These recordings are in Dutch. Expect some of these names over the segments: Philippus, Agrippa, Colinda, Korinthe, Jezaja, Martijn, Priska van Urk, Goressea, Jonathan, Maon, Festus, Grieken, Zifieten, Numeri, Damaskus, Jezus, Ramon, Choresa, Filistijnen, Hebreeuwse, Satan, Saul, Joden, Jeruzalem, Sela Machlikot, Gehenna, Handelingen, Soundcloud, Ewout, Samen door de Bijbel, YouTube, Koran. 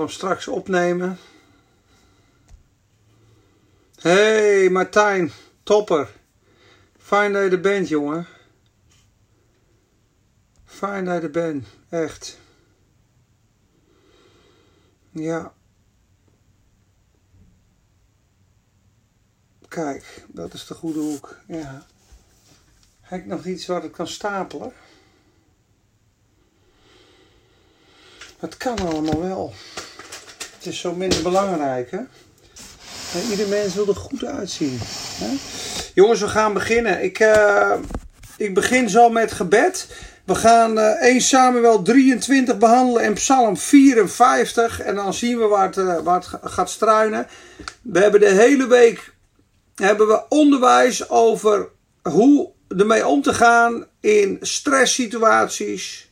hem straks opnemen. Hey Martijn, topper. Fijn dat je er bent, jongen. Fijn dat je er bent, echt. Ja. Kijk, dat is de goede hoek. Ja. Heb ik nog iets waar het kan stapelen? Het kan allemaal wel. Het is zo minder belangrijk, hè? En ieder mens wil er goed uitzien. Hè? Jongens, we gaan beginnen. Ik begin zo met gebed. We gaan 1 Samuel 23 behandelen en Psalm 54. En dan zien we waar het gaat struinen. We hebben de hele week onderwijs over hoe ermee om te gaan in stresssituaties,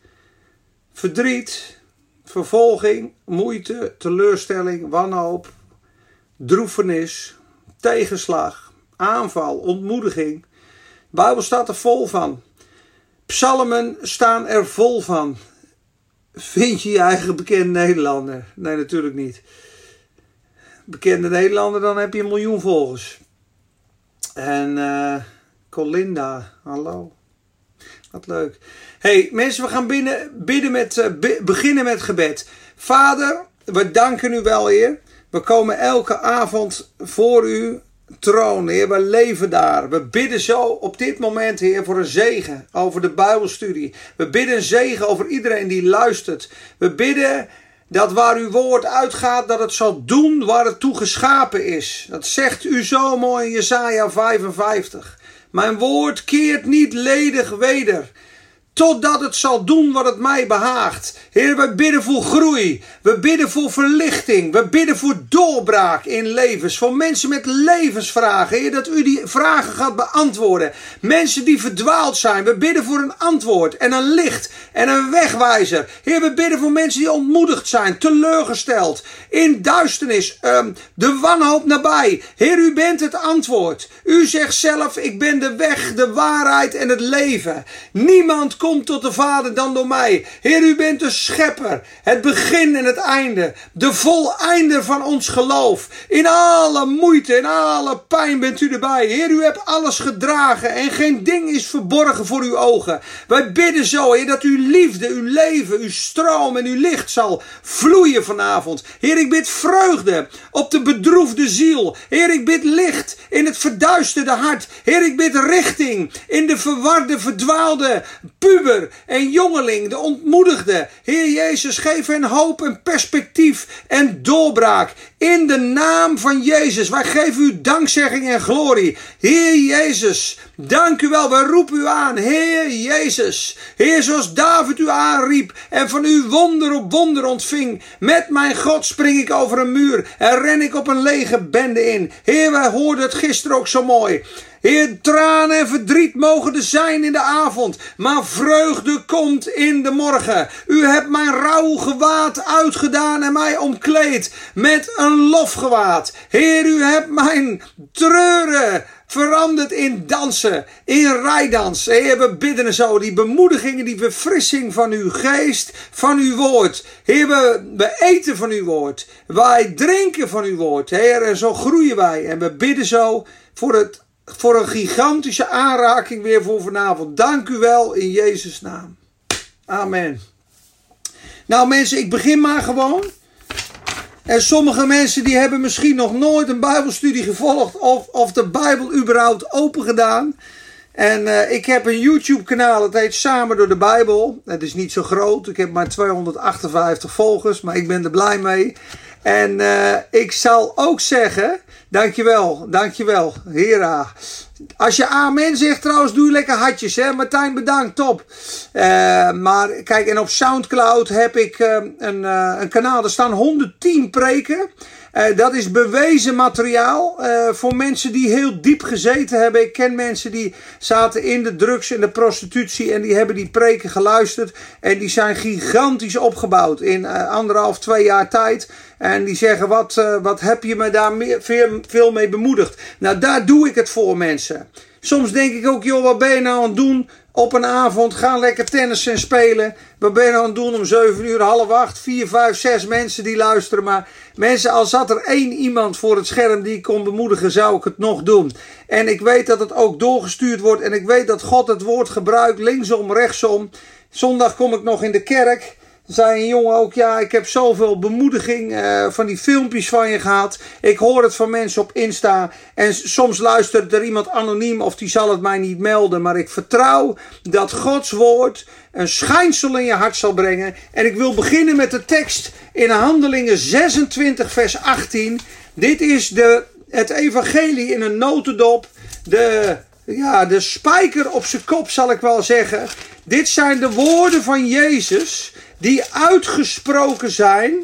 verdriet, vervolging, moeite, teleurstelling, wanhoop, droefenis, tegenslag, aanval, ontmoediging. De Bijbel staat er vol van. Psalmen staan er vol van. Vind je je eigen bekende Nederlander? Nee, natuurlijk niet. Bekende Nederlander, dan heb je 1 miljoen volgers. En Colinda, hallo. Wat leuk. Hey mensen, we gaan beginnen met gebed. Vader, we danken u wel, Heer. We komen elke avond voor uw troon, Heer. We leven daar. We bidden zo op dit moment, Heer, voor een zegen over de Bijbelstudie. We bidden een zegen over iedereen die luistert. We bidden dat waar uw woord uitgaat, dat het zal doen waar het toe geschapen is. Dat zegt u zo mooi in Jezaja 55. Mijn woord keert niet ledig weder, totdat het zal doen wat het mij behaagt. Heer, we bidden voor groei. We bidden voor verlichting. We bidden voor doorbraak in levens. Voor mensen met levensvragen. Heer, dat u die vragen gaat beantwoorden. Mensen die verdwaald zijn. We bidden voor een antwoord en een licht en een wegwijzer. Heer, we bidden voor mensen die ontmoedigd zijn. Teleurgesteld. In duisternis. De wanhoop nabij. Heer, u bent het antwoord. U zegt zelf, ik ben de weg, de waarheid en het leven. Niemand komt tot de Vader dan door mij. Heer, u bent de schepper, het begin en het einde, de voleinder van ons geloof. In alle moeite, in alle pijn bent u erbij. Heer, u hebt alles gedragen en geen ding is verborgen voor uw ogen. Wij bidden zo, Heer, dat uw liefde, uw leven, uw stroom en uw licht zal vloeien vanavond. Heer, ik bid vreugde op de bedroefde ziel. Heer, ik bid licht in het verduisterde hart. Heer, ik bid richting in de verwarde, verdwaalde puber en jongeling, de ontmoedigde. Heer Jezus, geef hen hoop en perspectief en doorbraak. In de naam van Jezus, wij geven u dankzegging en glorie. Heer Jezus, dank u wel, we roepen u aan. Heer Jezus, Heer, zoals David u aanriep en van u wonder op wonder ontving. Met mijn God spring ik over een muur en ren ik op een lege bende in. Heer, wij hoorden het gisteren ook zo mooi. Heer, tranen en verdriet mogen er zijn in de avond, maar vreugde komt in de morgen. U hebt mijn rouwgewaad uitgedaan en mij omkleed met een lofgewaad. Heer, u hebt mijn treuren veranderd in dansen, in rijdans. Heer, we bidden zo die bemoedigingen, die verfrissing van uw geest, van uw woord. Heer, we eten van uw woord. Wij drinken van uw woord. Heer, en zo groeien wij. En we bidden zo voor een gigantische aanraking weer voor vanavond. Dank u wel in Jezus' naam. Amen. Nou mensen, ik begin maar gewoon. En sommige mensen die hebben misschien nog nooit een Bijbelstudie gevolgd. Of de Bijbel überhaupt open gedaan. En ik heb een YouTube kanaal. Het heet Samen door de Bijbel. Het is niet zo groot. Ik heb maar 258 volgers. Maar ik ben er blij mee. En ik zal ook zeggen. Dankjewel, Hera. Als je amen zegt trouwens, doe je lekker hartjes, hè. Martijn, bedankt, top. Maar kijk, en op Soundcloud heb ik een kanaal, daar staan 110 preken. Dat is bewezen materiaal voor mensen die heel diep gezeten hebben. Ik ken mensen die zaten in de drugs en de prostitutie en die hebben die preken geluisterd. En die zijn gigantisch opgebouwd in 1,5, 2 jaar tijd. En die zeggen, wat heb je me daar veel mee bemoedigd? Nou, daar doe ik het voor, mensen. Soms denk ik ook, joh, wat ben je nou aan het doen op een avond? Ga lekker tennissen en spelen. Wat ben je nou aan het doen om 7 uur, half 8, 4, 5, 6 mensen die luisteren. Maar mensen, al zat er 1 iemand voor het scherm die ik kon bemoedigen, zou ik het nog doen. En ik weet dat het ook doorgestuurd wordt. En ik weet dat God het woord gebruikt, linksom, rechtsom. Zondag kom ik nog in de kerk. Zei een jongen ook, ja, ik heb zoveel bemoediging van die filmpjes van je gehad. Ik hoor het van mensen op Insta. En soms luistert er iemand anoniem of die zal het mij niet melden. Maar ik vertrouw dat Gods woord een schijnsel in je hart zal brengen. En ik wil beginnen met de tekst in Handelingen 26 vers 18. Dit is het evangelie in een notendop. De spijker op zijn kop zal ik wel zeggen. Dit zijn de woorden van Jezus die uitgesproken zijn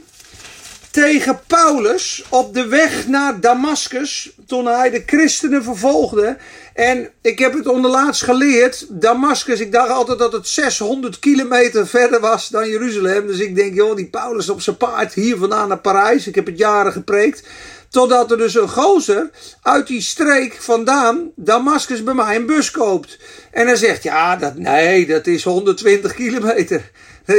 tegen Paulus op de weg naar Damaskus toen hij de christenen vervolgde. En ik heb het onderlaatst geleerd, Damaskus, ik dacht altijd dat het 600 kilometer verder was dan Jeruzalem. Dus ik denk, joh, die Paulus op zijn paard hier vandaan naar Parijs. Ik heb het jaren gepreekt. Totdat er dus een gozer uit die streek vandaan, Damaskus, bij mij een bus koopt. En hij zegt, ja, dat is 120 kilometer.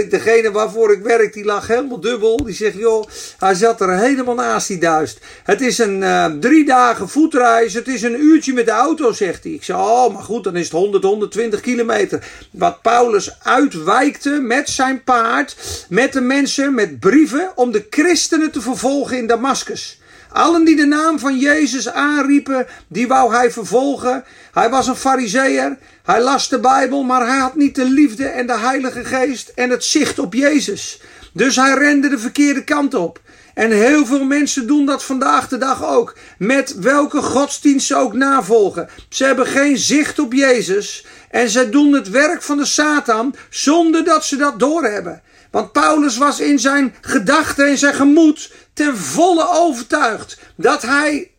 Degene waarvoor ik werk, die lag helemaal dubbel. Die zegt, joh, hij zat er helemaal naast die duist. Het is een 3 dagen voetreis. Het is een uurtje met de auto, zegt hij. Ik zei, oh, maar goed, dan is het 120 kilometer. Wat Paulus uitwijkte met zijn paard, met de mensen, met brieven, om de christenen te vervolgen in Damaskus. Allen die de naam van Jezus aanriepen, die wou hij vervolgen. Hij was een farizeeër, hij las de Bijbel, maar hij had niet de liefde en de Heilige Geest en het zicht op Jezus. Dus hij rende de verkeerde kant op. En heel veel mensen doen dat vandaag de dag ook. Met welke godsdienst ze ook navolgen. Ze hebben geen zicht op Jezus en ze doen het werk van de Satan zonder dat ze dat doorhebben. Want Paulus was in zijn gedachten en zijn gemoed ten volle overtuigd dat hij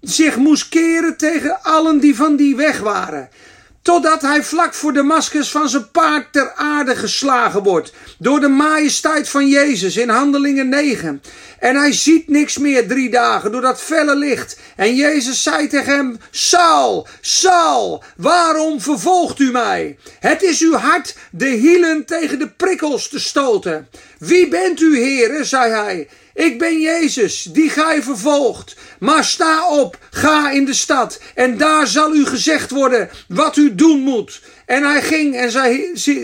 zich moest keren tegen allen die van die weg waren. Totdat hij vlak voor Damaskus van zijn paard ter aarde geslagen wordt. Door de majesteit van Jezus in Handelingen 9. En hij ziet niks meer 3 dagen door dat felle licht. En Jezus zei tegen hem, Saul, Saul, waarom vervolgt u mij? Het is uw hart de hielen tegen de prikkels te stoten. Wie bent u, Heere, zei hij. Ik ben Jezus, die gij vervolgt. Maar sta op, ga in de stad en daar zal u gezegd worden wat u doen moet. En hij ging en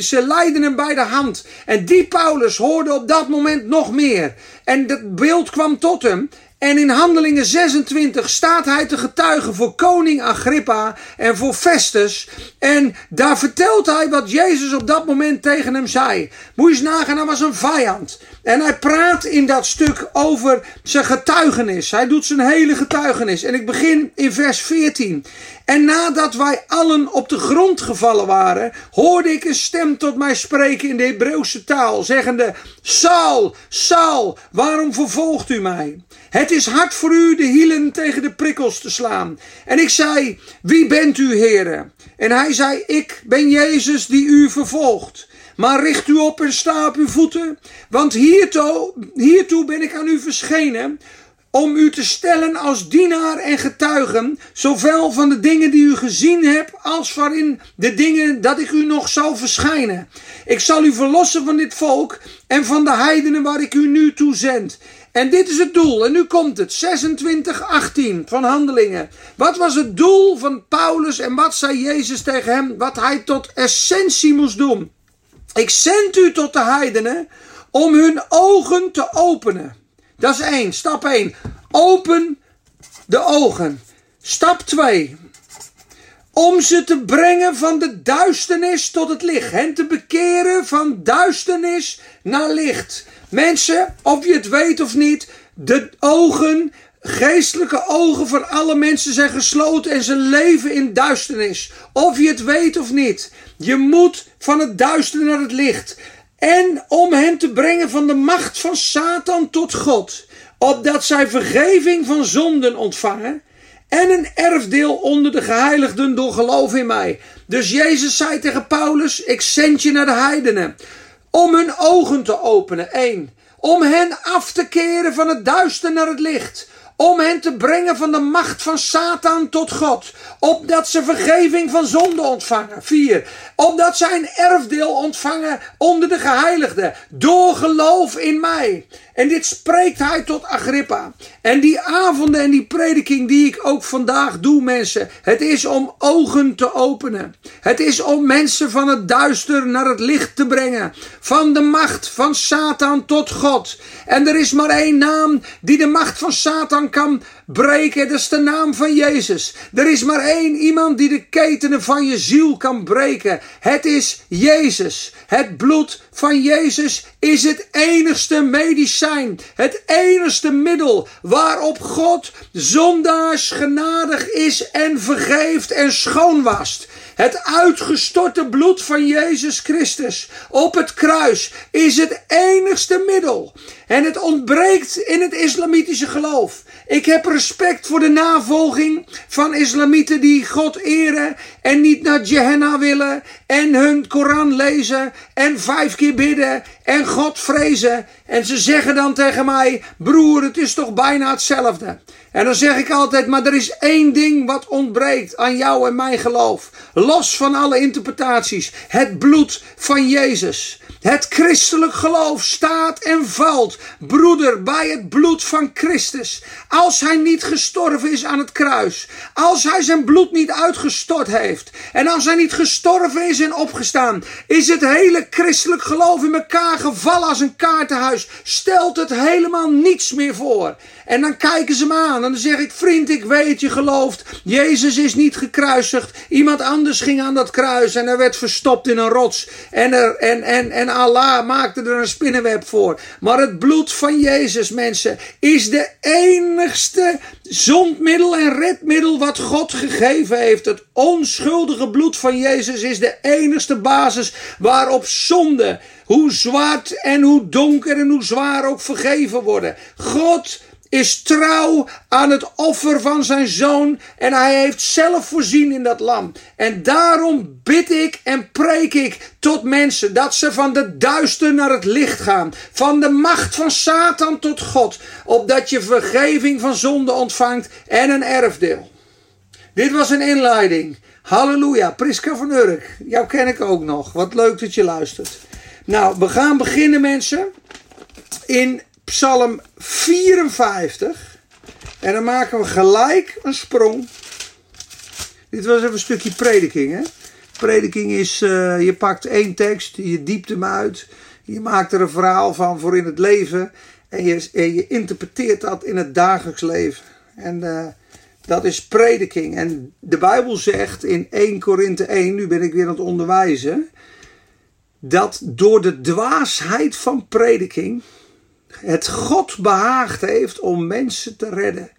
ze leidden hem bij de hand. En die Paulus hoorde op dat moment nog meer. En dat beeld kwam tot hem. En in Handelingen 26 staat hij te getuigen voor koning Agrippa en voor Festus. En daar vertelt hij wat Jezus op dat moment tegen hem zei. Moet je eens nagaan, hij was een vijand. En hij praat in dat stuk over zijn getuigenis. Hij doet zijn hele getuigenis. En ik begin in vers 14. En nadat wij allen op de grond gevallen waren, hoorde ik een stem tot mij spreken in de Hebreeuwse taal, zeggende, Saul, Saul, waarom vervolgt u mij? Het is hard voor u de hielen tegen de prikkels te slaan. En ik zei, wie bent u, Heere? En hij zei, ik ben Jezus die u vervolgt. Maar richt u op en sta op uw voeten, want hiertoe ben ik aan u verschenen, om u te stellen als dienaar en getuigen, zowel van de dingen die u gezien hebt, als waarin de dingen dat ik u nog zal verschijnen. Ik zal u verlossen van dit volk en van de heidenen waar ik u nu toe zend. En dit is het doel. En nu komt het. 26:18 van Handelingen. Wat was het doel van Paulus en wat zei Jezus tegen hem? Wat hij tot essentie moest doen. Ik zend u tot de heidenen om hun ogen te openen. Dat is 1. Stap 1. Open de ogen. Stap 2. Om ze te brengen van de duisternis tot het licht. Hen te bekeren van duisternis naar licht. Mensen, of je het weet of niet, de ogen, geestelijke ogen van alle mensen zijn gesloten en ze leven in duisternis. Of je het weet of niet, je moet van het duister naar het licht. En om hen te brengen van de macht van Satan tot God, opdat zij vergeving van zonden ontvangen en een erfdeel onder de geheiligden door geloof in mij. Dus Jezus zei tegen Paulus, ik zend je naar de heidenen. Om hun ogen te openen, 1. Om hen af te keren van het duister naar het licht. om hen te brengen van de macht van Satan tot God, opdat ze vergeving van zonde ontvangen. 4. Opdat zij een erfdeel ontvangen onder de geheiligden, door geloof in mij. En dit spreekt hij tot Agrippa. En die avonden en die prediking die ik ook vandaag doe, mensen, het is om ogen te openen. Het is om mensen van het duister naar het licht te brengen. Van de macht van Satan tot God. En er is maar één naam die de macht van Satan kan breken. Dat is de naam van Jezus. Er is maar één iemand die de ketenen van je ziel kan breken. Het is Jezus. Het bloed van Jezus is het enigste medicijn. Het enigste middel waarop God zondaars genadig is en vergeeft en schoonwast. Het uitgestorte bloed van Jezus Christus op het kruis is het enigste middel. En het ontbreekt in het islamitische geloof. Ik heb respect voor de navolging van islamieten die God eren en niet naar Gehenna willen en hun Koran lezen en 5 keer bidden en God vrezen. En ze zeggen dan tegen mij, broer, het is toch bijna hetzelfde. En dan zeg ik altijd, maar er is één ding wat ontbreekt aan jou en mijn geloof. Los van alle interpretaties. Het bloed van Jezus. Het christelijk geloof staat en valt, broeder, bij het bloed van Christus. Als hij niet gestorven is aan het kruis. Als hij zijn bloed niet uitgestort heeft. En als hij niet gestorven is en opgestaan. Is het hele christelijk geloof in elkaar gevallen als een kaartenhuis. Stelt het helemaal niets meer voor. En dan kijken ze me aan. En dan zeg ik, vriend, ik weet je gelooft. Jezus is niet gekruisigd. Iemand anders ging aan dat kruis. En hij werd verstopt in een rots. En Allah maakte er een spinnenweb voor. Maar het bloed van Jezus, mensen, is de enigste zondmiddel en redmiddel wat God gegeven heeft. Het onschuldige bloed van Jezus is de enigste basis waarop zonde, hoe zwart en hoe donker en hoe zwaar ook, vergeven worden. God is trouw aan het offer van zijn zoon. En hij heeft zelf voorzien in dat lam. En daarom bid ik en preek ik tot mensen. Dat ze van de duister naar het licht gaan. Van de macht van Satan tot God. Opdat je vergeving van zonde ontvangt en een erfdeel. Dit was een inleiding. Halleluja. Priska van Urk. Jou ken ik ook nog. Wat leuk dat je luistert. Nou, we gaan beginnen, mensen. In Psalm 54. En dan maken we gelijk een sprong. Dit was even een stukje prediking, hè? Prediking is, je pakt één tekst, je diept hem uit. Je maakt er een verhaal van voor in het leven. En je interpreteert dat in het dagelijks leven. En dat is prediking. En de Bijbel zegt in 1 Korinthe 1, nu ben ik weer aan het onderwijzen, dat door de dwaasheid van prediking het God behaagd heeft om mensen te redden.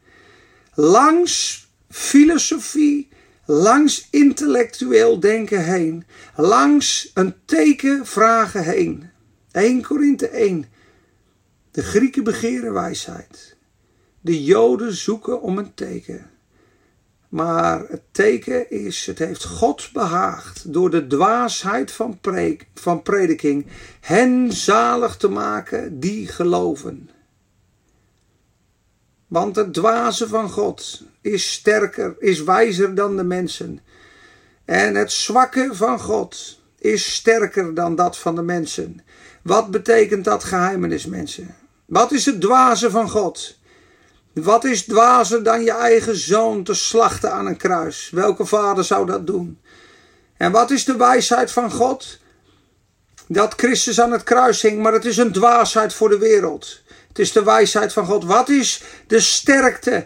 Langs filosofie, langs intellectueel denken heen, langs een tekenvragen heen. 1 Korinthe 1. De Grieken begeren wijsheid. De Joden zoeken om een teken. Maar het teken is, het heeft God behaagd door de dwaasheid van prediking hen zalig te maken die geloven. Want het dwaze van God is sterker, is wijzer dan de mensen. En het zwakke van God is sterker dan dat van de mensen. Wat betekent dat geheimenis, mensen? Wat is het dwaze van God? Wat is dwazer dan je eigen zoon te slachten aan een kruis? Welke vader zou dat doen? En wat is de wijsheid van God? Dat Christus aan het kruis hing, maar het is een dwaasheid voor de wereld. Het is de wijsheid van God. Wat is de sterkte,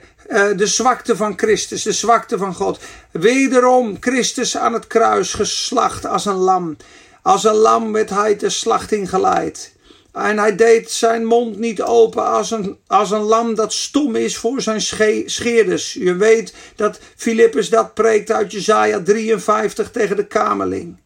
de zwakte van Christus, de zwakte van God? Wederom Christus aan het kruis geslacht als een lam. Als een lam werd hij ter slachting geleid. En hij deed zijn mond niet open als een lam dat stom is voor zijn scheerders. Je weet dat Philippus dat preekt uit Jezaja 53 tegen de kamerling.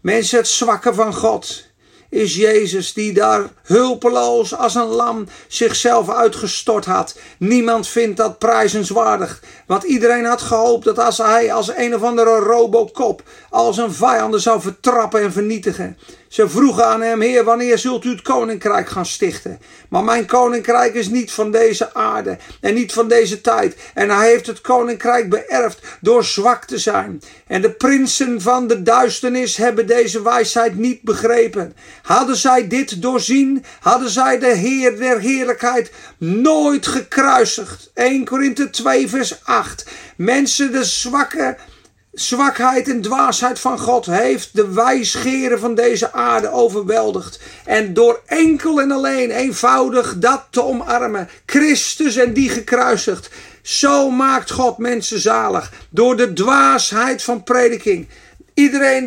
Mensen, het zwakke van God is Jezus die daar hulpeloos als een lam zichzelf uitgestort had. Niemand vindt dat prijzenswaardig. Want iedereen had gehoopt dat als hij als een of andere robocop al zijn vijanden zou vertrappen en vernietigen. Ze vroegen aan hem, Heer, wanneer zult u het koninkrijk gaan stichten? Maar mijn koninkrijk is niet van deze aarde en niet van deze tijd. En hij heeft het koninkrijk beërfd door zwak te zijn. En de prinsen van de duisternis hebben deze wijsheid niet begrepen. Hadden zij dit doorzien, hadden zij de Heer der heerlijkheid nooit gekruisigd. 1 Korinthe 2 vers 8. Mensen, de zwakheid en dwaasheid van God heeft de wijsgeren van deze aarde overweldigd. En door enkel en alleen eenvoudig dat te omarmen, Christus en die gekruisigd, zo maakt God mensen zalig. Door de dwaasheid van prediking. Iedereen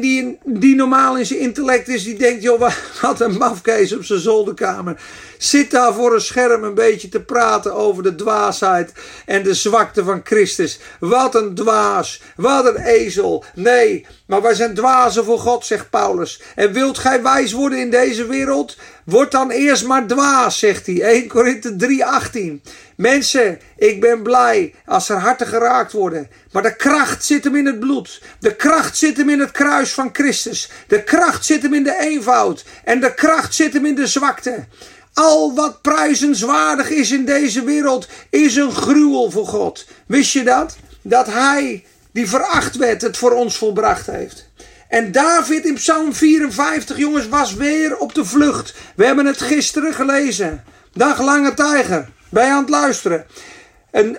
die normaal in zijn intellect is, die denkt, joh, wat een mafkees op zijn zolderkamer. Zit daar voor een scherm een beetje te praten over de dwaasheid en de zwakte van Christus. Wat een dwaas, wat een ezel. Nee, maar wij zijn dwazen voor God, zegt Paulus. En wilt gij wijs worden in deze wereld? Word dan eerst maar dwaas, zegt hij. 1 Korinthe 3:18. Mensen, ik ben blij als er harten geraakt worden. Maar de kracht zit hem in het bloed. De kracht zit hem in het kruis van Christus. De kracht zit hem in de eenvoud. En de kracht zit hem in de zwakte. Al wat prijzenswaardig is in deze wereld is een gruwel voor God. Wist je dat? Dat hij die veracht werd het voor ons volbracht heeft. En David in Psalm 54, jongens, was weer op de vlucht. We hebben het gisteren gelezen. Dag lange tijger, ben je aan het luisteren?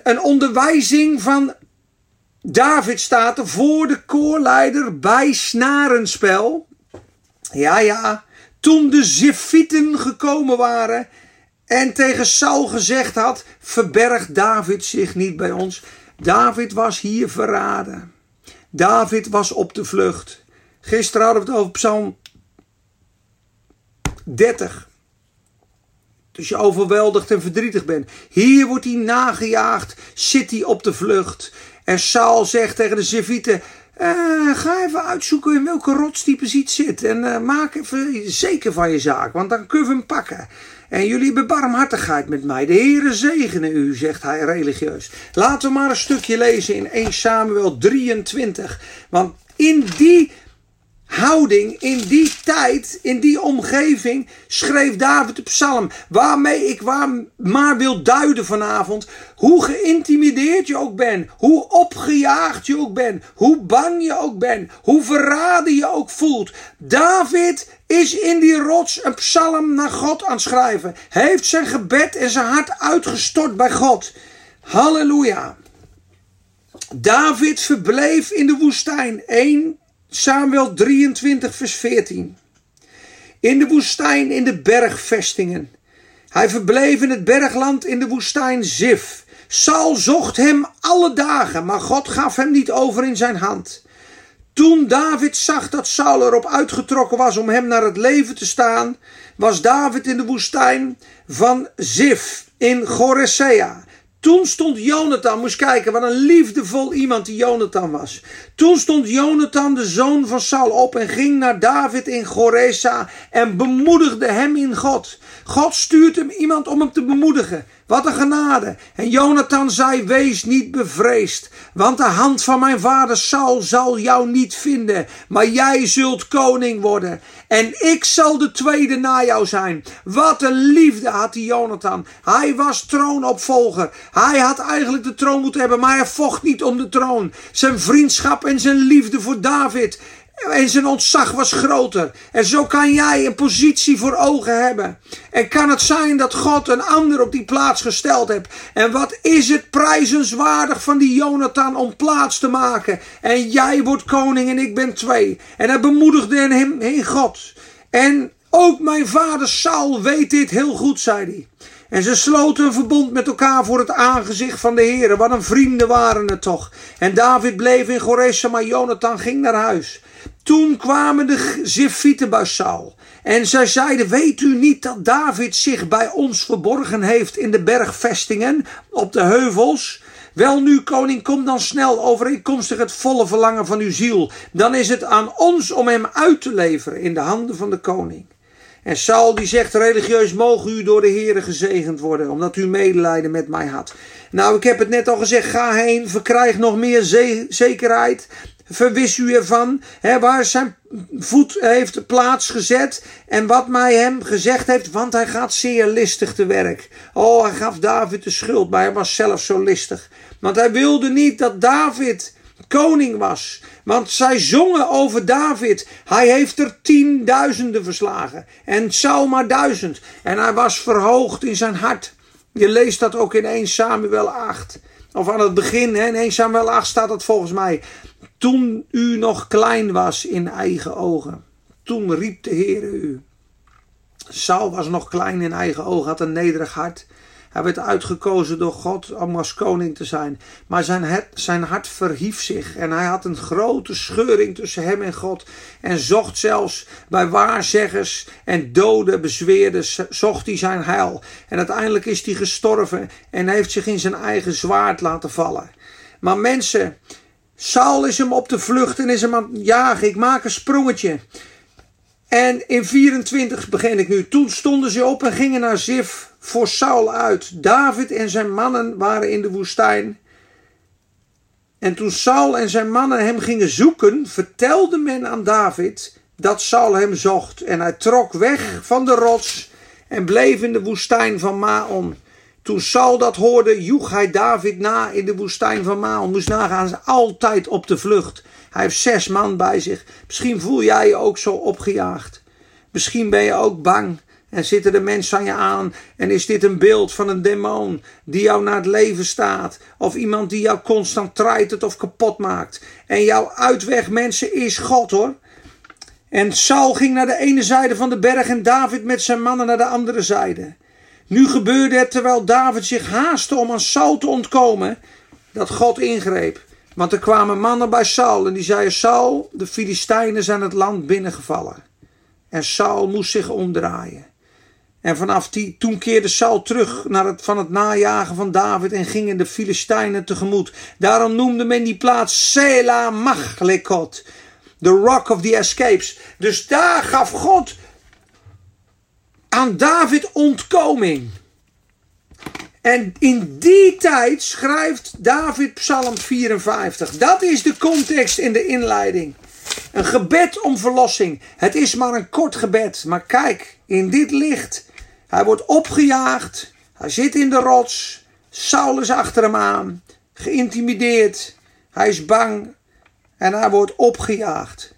Een onderwijzing van David staat er voor de koorleider bij Snarenspel. Ja. Toen de Zifieten gekomen waren en tegen Saul gezegd had, verbergt David zich niet bij ons. David was hier verraden. David was op de vlucht. Gisteren hadden we het over Psalm 30. Dus je overweldigd en verdrietig bent. Hier wordt hij nagejaagd, zit hij op de vlucht. En Saul zegt tegen de Zifieten, ga even uitzoeken in welke rotstype hij zit. En maak even zeker van je zaak, want dan kunnen we hem pakken. En jullie hebben barmhartigheid met mij. De Heere zegene u, zegt hij religieus. Laten we maar een stukje lezen in 1 Samuel 23. Want in die houding, in die tijd, in die omgeving schreef David de psalm. Waarmee ik maar wil duiden vanavond. Hoe geïntimideerd je ook bent. Hoe opgejaagd je ook bent. Hoe bang je ook bent. Hoe verraden je ook voelt. David is in die rots een psalm naar God aan het schrijven. Heeft zijn gebed en zijn hart uitgestort bij God. Halleluja. David verbleef in de woestijn. 1 Samuel 23 vers 14. In de woestijn, in de bergvestingen. Hij verbleef in het bergland in de woestijn Zif. Saul zocht hem alle dagen, maar God gaf hem niet over in zijn hand. Toen David zag dat Saul erop uitgetrokken was om hem naar het leven te staan, was David in de woestijn van Zif in Goressea. Toen stond Jonathan, moest kijken, wat een liefdevol iemand die Jonathan was. Toen stond Jonathan, de zoon van Saul, op en ging naar David in Choresa en bemoedigde hem in God. God stuurt hem iemand om hem te bemoedigen. Wat een genade. En Jonathan zei, wees niet bevreesd, want de hand van mijn vader Saul zal jou niet vinden, maar jij zult koning worden. En ik zal de tweede na jou zijn. Wat een liefde had die Jonathan. Hij was troonopvolger. Hij had eigenlijk de troon moeten hebben, maar hij vocht niet om de troon. Zijn vriendschap en zijn liefde voor David en zijn ontzag was groter. En zo kan jij een positie voor ogen hebben. En kan het zijn dat God een ander op die plaats gesteld heeft. En wat is het prijzenswaardig van die Jonathan om plaats te maken. En jij wordt koning en ik ben twee. En hij bemoedigde hem in God. En ook mijn vader Saul weet dit heel goed, zei hij. En ze sloten een verbond met elkaar voor het aangezicht van de Heere. Wat een vrienden waren het toch. En David bleef in Goressea, maar Jonathan ging naar huis. Toen kwamen de Zifieten bij Saul. En zij zeiden, weet u niet dat David zich bij ons verborgen heeft in de bergvestingen op de heuvels? Wel nu, koning, kom dan snel overeenkomstig het volle verlangen van uw ziel. Dan is het aan ons om hem uit te leveren in de handen van de koning. En Saul die zegt religieus, mogen u door de Heere gezegend worden, omdat u medelijden met mij had. Nou, ik heb het net al gezegd, ga heen, verkrijg nog meer zekerheid. Verwis u ervan, waar zijn voet heeft plaatsgezet en wat mij hem gezegd heeft, want hij gaat zeer listig te werk. Oh, hij gaf David de schuld, maar hij was zelf zo listig. Want hij wilde niet dat David koning was. Want zij zongen over David. Hij heeft er 10.000 verslagen. En Saul maar 1.000. En hij was verhoogd in zijn hart. Je leest dat ook in 1 Samuel 8. Of aan het begin, in 1 Samuel 8 staat dat volgens mij. Toen u nog klein was in eigen ogen. Toen riep de Heere u. Saul was nog klein in eigen ogen. Had een nederig hart. Hij werd uitgekozen door God om als koning te zijn. Maar zijn hart verhief zich. En hij had een grote scheuring tussen hem en God. En zocht zelfs bij waarzeggers en doden bezweerders, zocht hij zijn heil. En uiteindelijk is hij gestorven. En heeft zich in zijn eigen zwaard laten vallen. Maar mensen, Saul is hem op de vlucht en is hem aan het jagen. Ik maak een sprongetje. En in 24 begin ik nu. Toen stonden ze op en gingen naar Zif voor Saul uit. David en zijn mannen waren in de woestijn. En toen Saul en zijn mannen hem gingen zoeken, vertelde men aan David dat Saul hem zocht. En hij trok weg van de rots en bleef in de woestijn van Maon. Toen Saul dat hoorde, joeg hij David na in de woestijn van Maon. Moest nagaan, ze altijd op de vlucht. Hij heeft 6 man bij zich. Misschien voel jij je ook zo opgejaagd. Misschien ben je ook bang. En zitten de mensen aan je aan. En is dit een beeld van een demon die jou naar het leven staat. Of iemand die jou constant treitert of kapot maakt. En jouw uitweg, mensen, is God, hoor. En Saul ging naar de ene zijde van de berg en David met zijn mannen naar de andere zijde. Nu gebeurde het terwijl David zich haastte om aan Saul te ontkomen, dat God ingreep. Want er kwamen mannen bij Saul en die zeiden, Saul, de Filistijnen zijn het land binnengevallen. En Saul moest zich omdraaien. En toen keerde Saul terug van het najagen van David en gingen de Filistijnen tegemoet. Daarom noemde men die plaats Sela Machlikot, the rock of the escapes. Dus daar gaf God aan David ontkoming. En in die tijd schrijft David Psalm 54. Dat is de context in de inleiding. Een gebed om verlossing. Het is maar een kort gebed. Maar kijk, in dit licht. Hij wordt opgejaagd. Hij zit in de rots. Saul is achter hem aan. Geïntimideerd. Hij is bang. En hij wordt opgejaagd.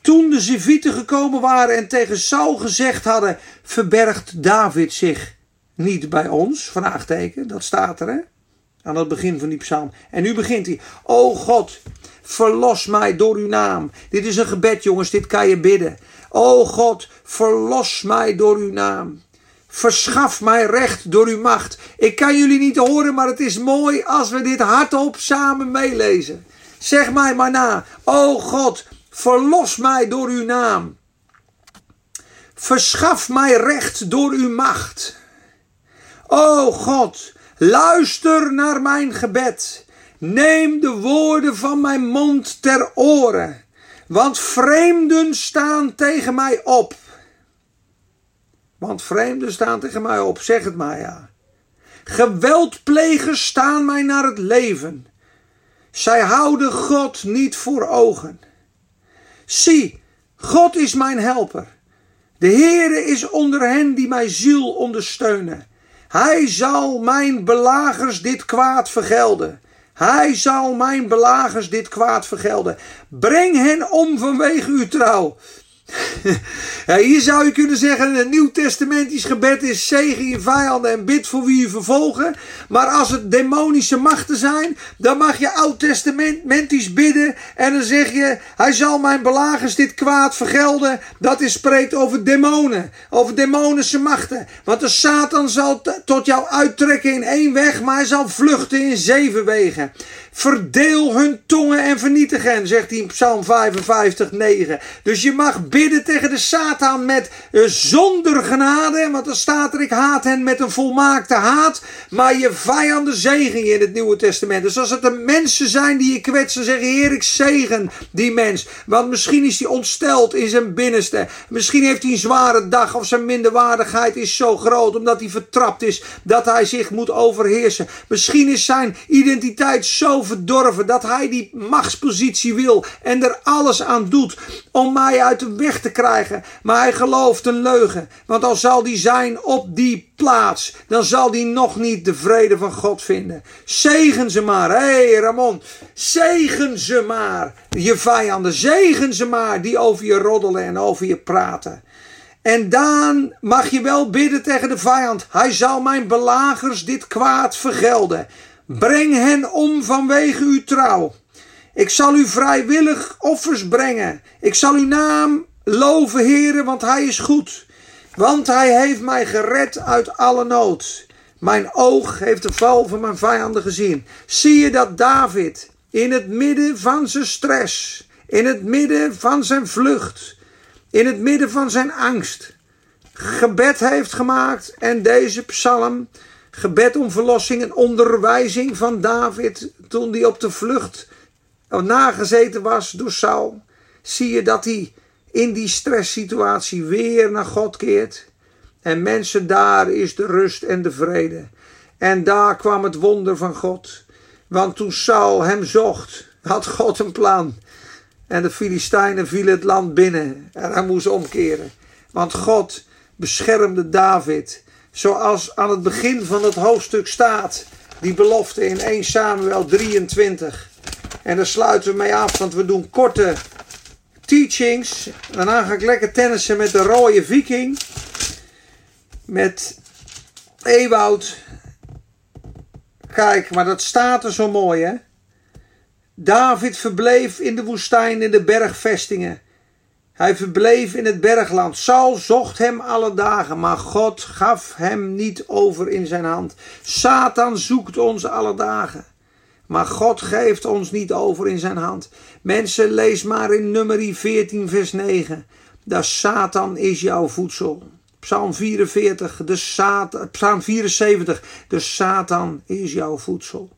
Toen de Zifieten gekomen waren en tegen Saul gezegd hadden, verbergt David zich niet bij ons? Vraagteken, dat staat er, hè? Aan het begin van die psalm. En nu begint hij. O God, verlos mij door uw naam. Dit is een gebed, jongens, dit kan je bidden. O God, verlos mij door uw naam. Verschaf mij recht door uw macht. Ik kan jullie niet horen, maar het is mooi als we dit hardop samen meelezen. Zeg mij maar na. O God, verlos mij door uw naam. Verschaf mij recht door uw macht. O God, luister naar mijn gebed. Neem de woorden van mijn mond ter oren. Want vreemden staan tegen mij op. Zeg het maar, ja. Geweldplegers staan mij naar het leven. Zij houden God niet voor ogen. Zie, God is mijn helper. De Heere is onder hen die mijn ziel ondersteunen. Hij zal mijn belagers dit kwaad vergelden. Breng hen om vanwege uw trouw. Ja, hier zou je kunnen zeggen, een nieuwtestamentisch gebed is zegen je vijanden en bid voor wie je vervolgen. Maar als het demonische machten zijn, dan mag je oud-testamentisch bidden. En dan zeg je, hij zal mijn belagers dit kwaad vergelden. Dat is spreekt over demonen, over demonische machten. Want de Satan zal tot jou uittrekken in 1 weg, maar hij zal vluchten in 7 wegen. Verdeel hun tongen en vernietig hen, zegt hij in Psalm 55, 9. Dus je mag bidden tegen de Satan met zonder genade. Want dan staat er, ik haat hen met een volmaakte haat. Maar je vijanden zegen je in het Nieuwe Testament. Dus als het de mensen zijn die je kwetsen, zeg je, Heer, ik zegen die mens. Want misschien is hij ontsteld in zijn binnenste. Misschien heeft hij een zware dag of zijn minderwaardigheid is zo groot. Omdat hij vertrapt is dat hij zich moet overheersen. Misschien is zijn identiteit zo zo verdorven dat hij die machtspositie wil en er alles aan doet om mij uit de weg te krijgen. Maar hij gelooft een leugen, want al zal die zijn op die plaats, dan zal die nog niet de vrede van God vinden. Zegen ze maar, hé Ramon, zegen ze maar, je vijanden, zegen ze maar die over je roddelen en over je praten. En dan mag je wel bidden tegen de vijand. Hij zal mijn belagers dit kwaad vergelden. Breng hen om vanwege uw trouw. Ik zal u vrijwillig offers brengen. Ik zal uw naam loven, Heere, want hij is goed. Want hij heeft mij gered uit alle nood. Mijn oog heeft de val van mijn vijanden gezien. Zie je dat David in het midden van zijn stress, in het midden van zijn vlucht, in het midden van zijn angst gebed heeft gemaakt en deze psalm, gebed om verlossing en onderwijzing van David toen hij op de vlucht nagezeten was door Saul, zie je dat hij in die stresssituatie weer naar God keert. En mensen, daar is de rust en de vrede. En daar kwam het wonder van God. Want toen Saul hem zocht, had God een plan. En de Filistijnen vielen het land binnen en hij moest omkeren. Want God beschermde David, zoals aan het begin van het hoofdstuk staat, die belofte in 1 Samuel 23. En daar sluiten we mee af, want we doen korte teachings. Daarna ga ik lekker tennissen met de rode viking, met Ewout. Kijk, maar dat staat er zo mooi, hè. David verbleef in de woestijn in de bergvestingen. Hij verbleef in het bergland. Saul zocht hem alle dagen, maar God gaf hem niet over in zijn hand. Satan zoekt ons alle dagen, maar God geeft ons niet over in zijn hand. Mensen, lees maar in Numeri 14 vers 9. De Satan is jouw voedsel. Psalm 44, Psalm 74. De Satan is jouw voedsel.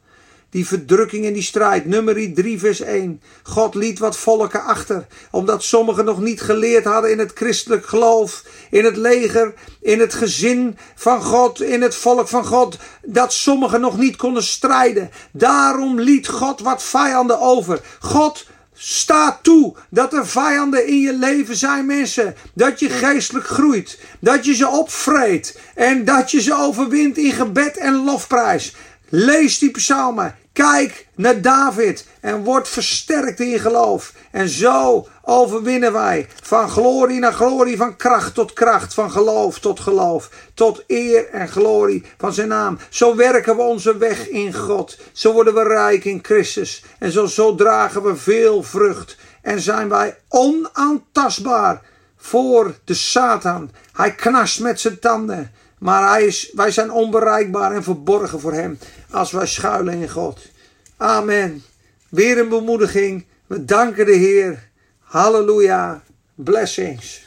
Die verdrukking en die strijd. Numeri 3 vers 1. God liet wat volken achter. Omdat sommigen nog niet geleerd hadden in het christelijk geloof. In het leger. In het gezin van God. In het volk van God. Dat sommigen nog niet konden strijden. Daarom liet God wat vijanden over. God staat toe dat er vijanden in je leven zijn, mensen. Dat je geestelijk groeit. Dat je ze opvreet. En dat je ze overwint in gebed en lofprijs. Lees die psalmen. Kijk naar David en word versterkt in je geloof. En zo overwinnen wij van glorie naar glorie, van kracht tot kracht, van geloof tot geloof, tot eer en glorie van zijn naam. Zo werken we onze weg in God. Zo worden we rijk in Christus. En zo dragen we veel vrucht. En zijn wij onaantastbaar voor de Satan. Hij knarst met zijn tanden. Maar wij zijn onbereikbaar en verborgen voor hem als wij schuilen in God. Amen. Weer een bemoediging. We danken de Heer. Halleluja. Blessings.